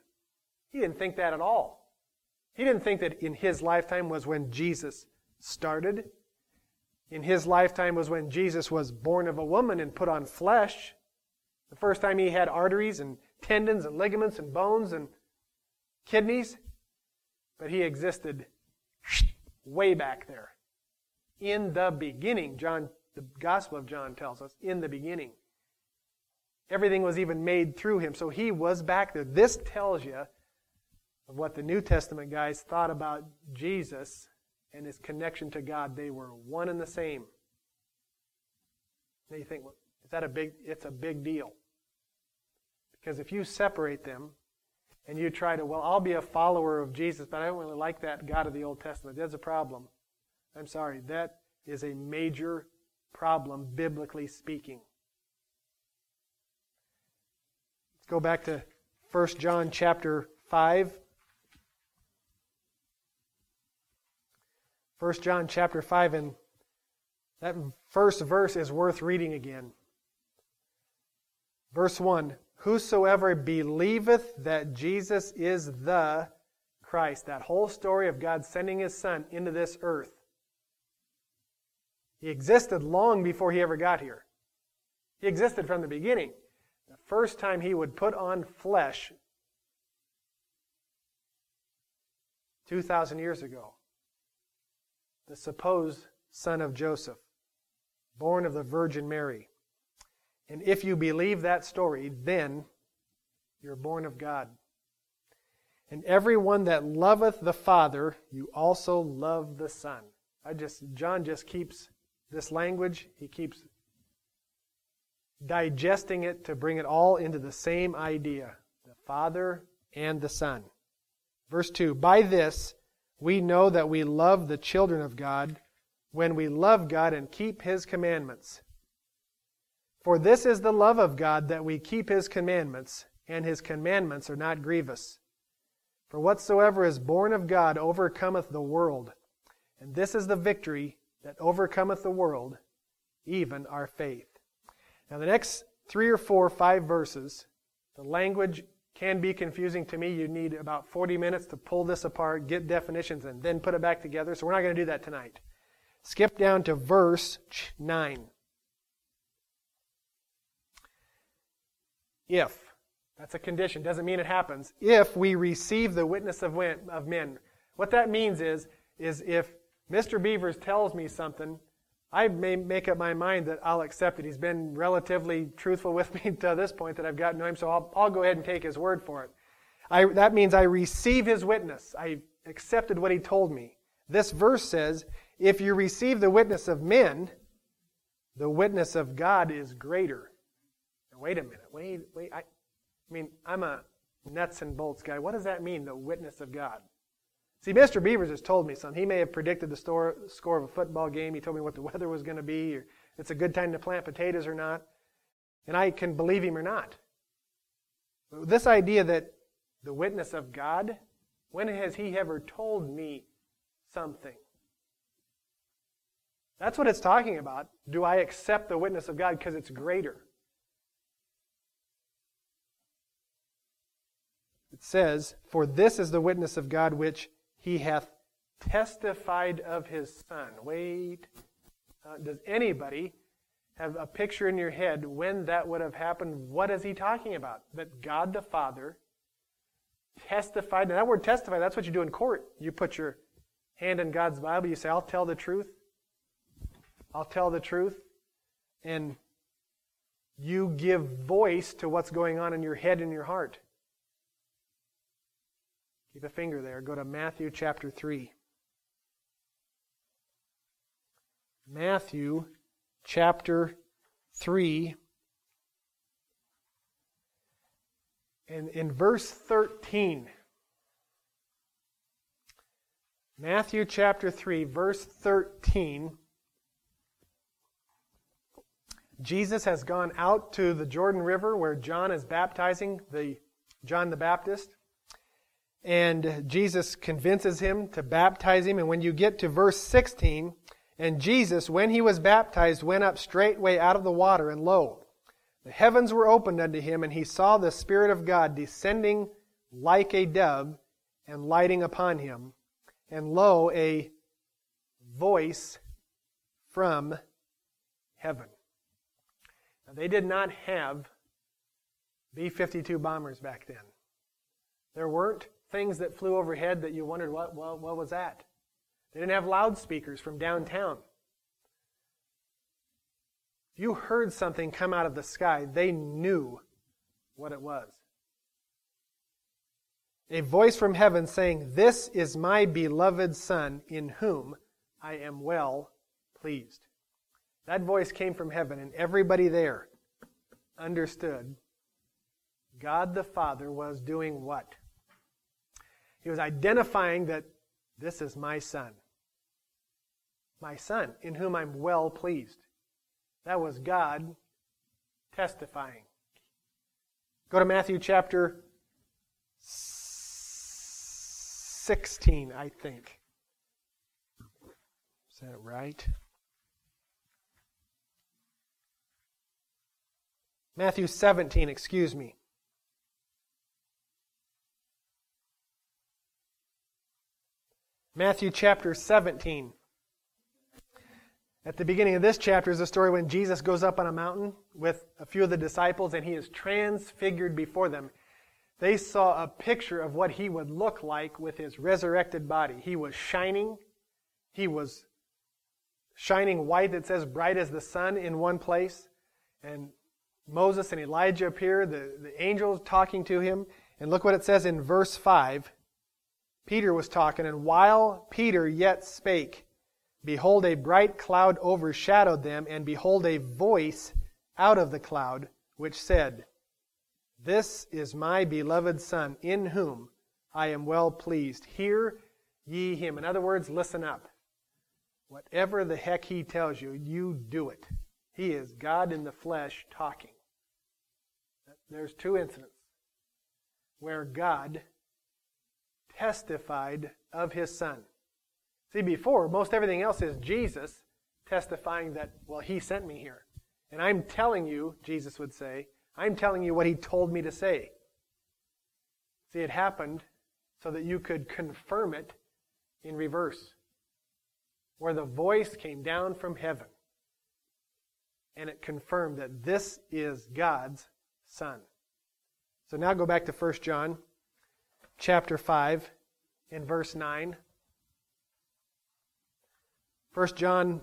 He didn't think that at all. He didn't think that in his lifetime was when Jesus started. In his lifetime was when Jesus was born of a woman and put on flesh. The first time he had arteries and tendons and ligaments and bones and kidneys. But he existed way back there. In the beginning, the Gospel of John tells us, in the beginning. Everything was even made through him. So he was back there. This tells you of what the New Testament guys thought about Jesus and his connection to God. They were one and the same. Now you think, well, it's a big deal. Because if you separate them and you try to, well, I'll be a follower of Jesus, but I don't really like that God of the Old Testament. That's a problem. I'm sorry, that is a major problem, biblically speaking. Let's go back to 1 John chapter 5. 1 John chapter 5 and That first verse is worth reading again. Verse 1, whosoever believeth that Jesus is the Christ. That whole story of God sending His Son into this earth. He existed long before He ever got here. He existed from the beginning. The first time He would put on flesh 2,000 years ago. The supposed son of Joseph, born of the Virgin Mary. And if you believe that story, then you're born of God. And everyone that loveth the Father, you also love the Son. John just keeps this language. He keeps digesting it to bring it all into the same idea. The Father and the Son. Verse 2, by this we know that we love the children of God when we love God and keep His commandments. For this is the love of God, that we keep His commandments, and His commandments are not grievous. For whatsoever is born of God overcometh the world, and this is the victory that overcometh the world, even our faith. Now the next 5 verses, the language can be confusing to me. You need about 40 minutes to pull this apart, get definitions, and then put it back together. So we're not going to do that tonight. Skip down to verse 9. If, that's a condition, doesn't mean it happens. If we receive the witness of men. What that means is if Mr. Beavers tells me something, I may make up my mind that I'll accept it. He's been relatively truthful with me to this point that I've gotten to him, so I'll go ahead and take his word for it. That means I receive his witness. I accepted what he told me. This verse says, if you receive the witness of men, the witness of God is greater. Now, wait a minute. I'm a nuts and bolts guy. What does that mean, the witness of God? See, Mr. Beavers has told me something. He may have predicted the score of a football game. He told me what the weather was going to be, or it's a good time to plant potatoes or not. And I can believe him or not. But this idea that the witness of God, when has He ever told me something? That's what it's talking about. Do I accept the witness of God because it's greater? It says, for this is the witness of God which He hath testified of His Son. Wait. Does anybody have a picture in your head when that would have happened? What is he talking about? That God the Father testified. Now that word testify, that's what you do in court. You put your hand in God's Bible. You say, I'll tell the truth. I'll tell the truth. And you give voice to what's going on in your head and your heart. Keep a finger there. Go to Matthew chapter 3. Matthew chapter 3. And in verse 13. Matthew chapter 3, verse 13. Jesus has gone out to the Jordan River where John is baptizing, John the Baptist. And Jesus convinces him to baptize him. And when you get to verse 16, and Jesus, when he was baptized, went up straightway out of the water, and lo, the heavens were opened unto him, and he saw the Spirit of God descending like a dove and lighting upon him. And lo, a voice from heaven. Now, they did not have B-52 bombers back then. There weren't things that flew overhead that you wondered, what was that? They didn't have loudspeakers from downtown. If you heard something come out of the sky, they knew what it was. A voice from heaven saying, this is my beloved Son, in whom I am well pleased. That voice came from heaven, and everybody there understood God the Father was doing what? He was identifying that this is my Son. My Son, in whom I'm well pleased. That was God testifying. Go to Matthew chapter 16, I think. Is that right? Matthew 17, excuse me. Matthew chapter 17. At the beginning of this chapter is a story when Jesus goes up on a mountain with a few of the disciples and he is transfigured before them. They saw a picture of what he would look like with his resurrected body. He was shining. He was shining white, it says, bright as the sun in one place. And Moses and Elijah appear, the angels talking to him. And look what it says in verse 5. Peter was talking, and while Peter yet spake, behold, a bright cloud overshadowed them, and behold, a voice out of the cloud, which said, This is my beloved Son, in whom I am well pleased. Hear ye him. In other words, listen up. Whatever the heck he tells you, you do it. He is God in the flesh talking. There's two incidents where God testified of His Son. See, before, most everything else is Jesus testifying that, well, He sent me here. And I'm telling you, Jesus would say, I'm telling you what He told me to say. See, it happened so that you could confirm it in reverse, where the voice came down from heaven, and it confirmed that this is God's Son. So now go back to First John chapter 5 and verse 9. 1 John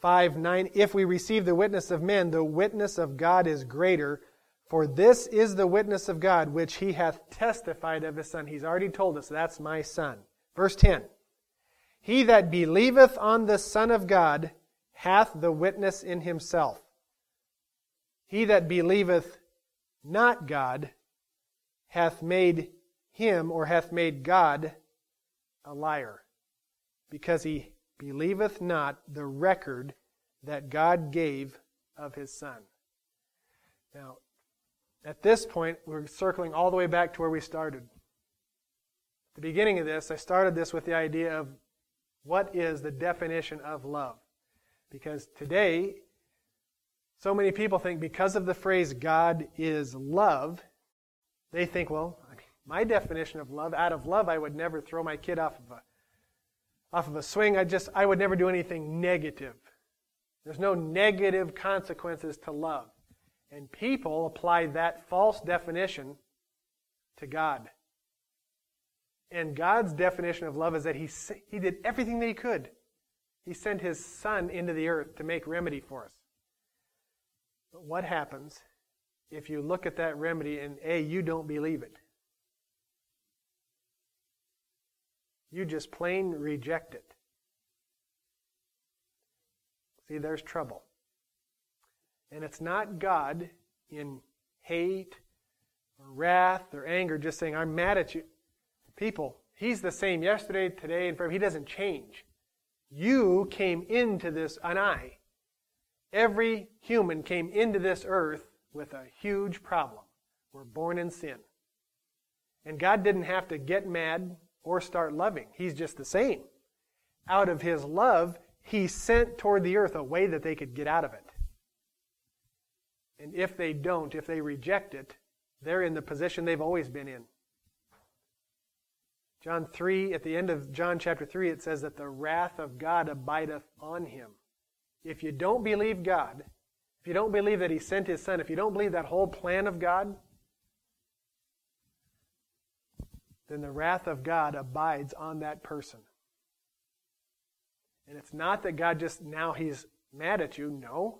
5, 9, If we receive the witness of men, the witness of God is greater, for this is the witness of God, which He hath testified of His Son. He's already told us, that's my Son. Verse 10, He that believeth on the Son of God hath the witness in himself. He that believeth not God hath made him, or hath made God, a liar, because he believeth not the record that God gave of His Son. Now, at this point, we're circling all the way back to where we started. At the beginning of this, I started this with the idea of what is the definition of love? Because today, so many people think because of the phrase, God is love, they think, well, my definition of love, out of love, I would never throw my kid off of a swing. I would never do anything negative. There's no negative consequences to love. And people apply that false definition to God. And God's definition of love is that He did everything that He could. He sent His Son into the earth to make remedy for us. But what happens if you look at that remedy and A, you don't believe it? You just plain reject it. See, there's trouble. And it's not God in hate or wrath or anger just saying, I'm mad at you. People, He's the same yesterday, today, and forever. He doesn't change. You came into this, and I, every human came into this earth with a huge problem. We're born in sin. And God didn't have to get mad or start loving. He's just the same. Out of His love, He sent toward the earth a way that they could get out of it. And if they don't, if they reject it, they're in the position they've always been in. John 3, at the end of John chapter 3, it says that the wrath of God abideth on him. If you don't believe God, if you don't believe that He sent His Son, if you don't believe that whole plan of God, then the wrath of God abides on that person. And it's not that God just, now He's mad at you. No.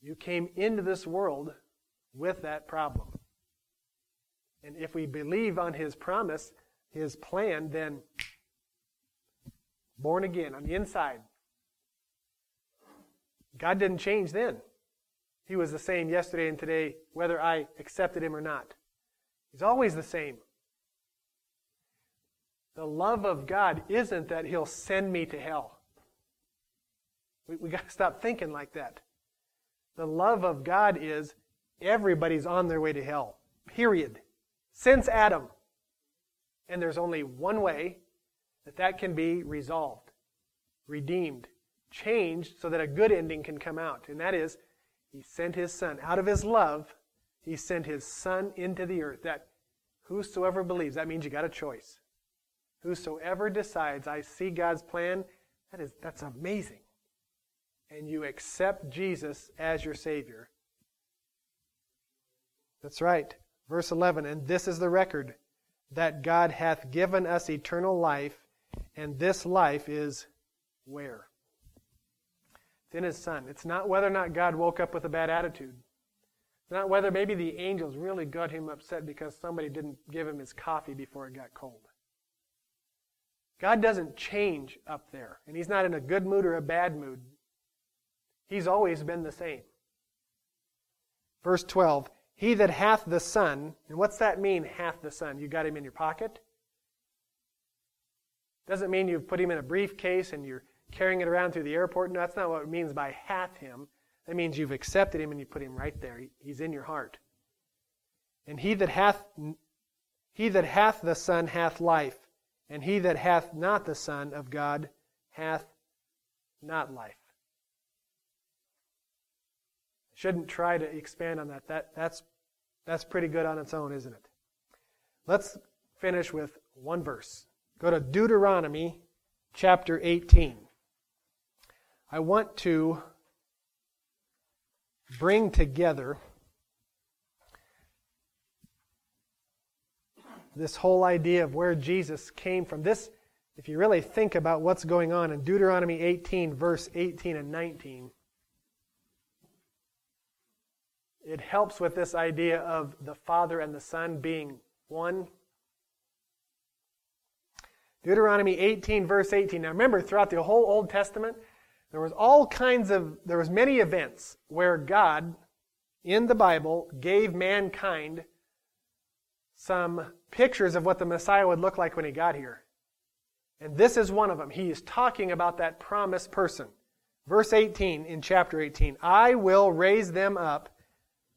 You came into this world with that problem. And if we believe on His promise, His plan, then born again on the inside. God didn't change then. He was the same yesterday and today, whether I accepted Him or not. He's always the same. The love of God isn't that He'll send me to hell. We got to stop thinking like that. The love of God is everybody's on their way to hell. Period. Since Adam. And there's only one way that can be resolved, redeemed, changed so that a good ending can come out. And that is He sent his son. Out of his love, he sent his son into the earth. That whosoever believes, that means you got a choice. Whosoever decides, I see God's plan, that's amazing. And you accept Jesus as your Savior. That's right. Verse 11, and this is the record, that God hath given us eternal life, and this life is where? It's in His Son. It's not whether or not God woke up with a bad attitude. It's not whether maybe the angels really got him upset because somebody didn't give him his coffee before it got cold. God doesn't change up there, and He's not in a good mood or a bad mood. He's always been the same. Verse 12, He that hath the Son, and what's that mean, hath the Son? You got Him in your pocket? Doesn't mean you've put Him in a briefcase and you're carrying it around through the airport. No, that's not what it means by hath Him. That means you've accepted Him and you put Him right there. He's in your heart. And he that hath the Son hath life, and he that hath not the Son of God hath not life. Shouldn't try to expand on that. That's pretty good on its own, isn't it? Let's finish with one verse. Go to Deuteronomy chapter 18. I want to bring together this whole idea of where Jesus came from. This, if you really think about what's going on in Deuteronomy 18, verse 18 and 19, it helps with this idea of the Father and the Son being one. Deuteronomy 18, verse 18. Now remember, throughout the whole Old Testament, there was many events where God, in the Bible, gave mankind some pictures of what the Messiah would look like when He got here. And this is one of them. He is talking about that promised person. Verse 18 in chapter 18. I will raise them up.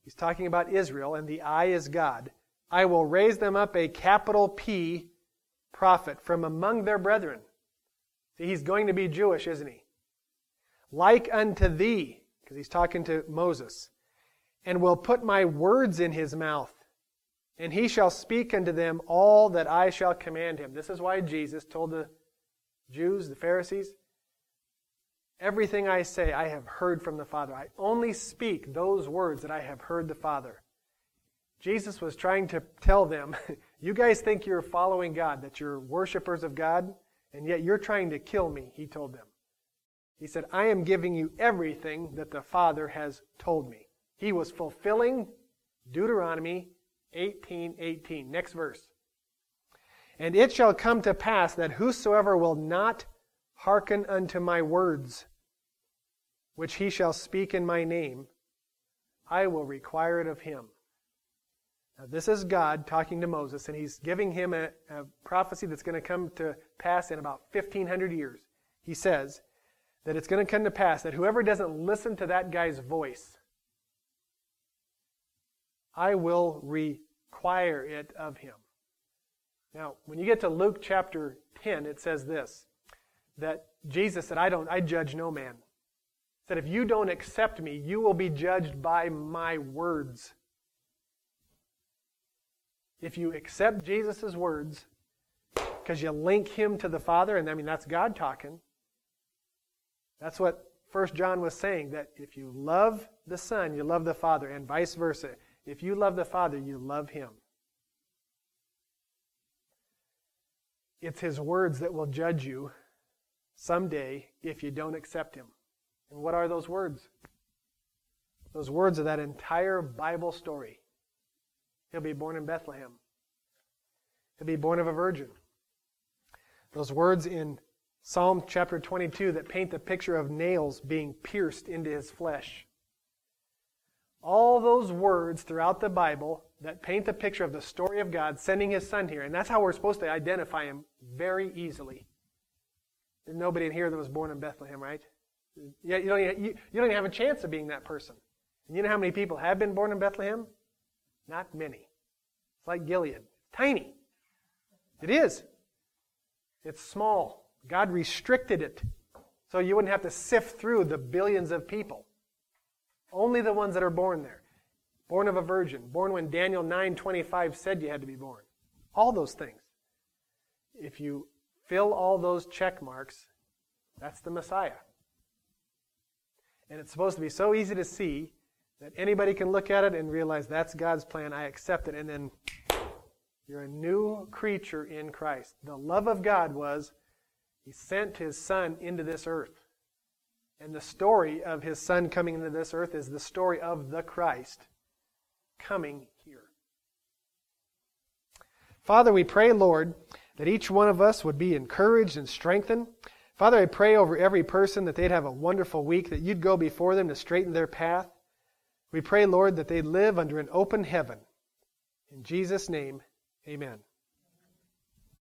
He's talking about Israel, and the I is God. I will raise them up a capital P prophet from among their brethren. See, he's going to be Jewish, isn't he? Like unto thee, because he's talking to Moses, and will put my words in his mouth, and he shall speak unto them all that I shall command him. This is why Jesus told the Jews, the Pharisees, everything I say, I have heard from the Father. I only speak those words that I have heard the Father. Jesus was trying to tell them, you guys think you're following God, that you're worshipers of God, and yet you're trying to kill me, he told them. He said, I am giving you everything that the Father has told me. He was fulfilling Deuteronomy 18:18. Next verse. And it shall come to pass that whosoever will not hearken unto my words, which he shall speak in my name, I will require it of him. Now, this is God talking to Moses, and he's giving him a prophecy that's going to come to pass in about 1,500 years. He says that it's going to come to pass that whoever doesn't listen to that guy's voice, I will require it of him. Now, when you get to Luke chapter 10, it says this, that Jesus said, I judge no man. He said, if you don't accept me, you will be judged by my words. If you accept Jesus' words, because you link him to the Father, and I mean, that's God talking. That's what First John was saying, that if you love the Son, you love the Father, and vice versa. If you love the Father, you love him. It's his words that will judge you someday, if you don't accept him. And what are those words? Those words are that entire Bible story. He'll be born in Bethlehem. He'll be born of a virgin. Those words in Psalm chapter 22 that paint the picture of nails being pierced into his flesh. All those words throughout the Bible that paint the picture of the story of God sending his Son here. And that's how we're supposed to identify him very easily. There's nobody in here that was born in Bethlehem, right? Yeah, you don't even have a chance of being that person. And you know how many people have been born in Bethlehem? Not many. It's like Gilead. Tiny. It is. It's small. God restricted it so you wouldn't have to sift through the billions of people. Only the ones that are born there. Born of a virgin. Born when Daniel 9:25 said you had to be born. All those things. If you fill all those check marks, that's the Messiah. And it's supposed to be so easy to see that anybody can look at it and realize that's God's plan. I accept it. And then you're a new creature in Christ. The love of God was He sent His Son into this earth. And the story of His Son coming into this earth is the story of the Christ coming here. Father, we pray, Lord, that each one of us would be encouraged and strengthened. Father, I pray over every person that they'd have a wonderful week, that You'd go before them to straighten their path. We pray, Lord, that they'd live under an open heaven. In Jesus' name, amen.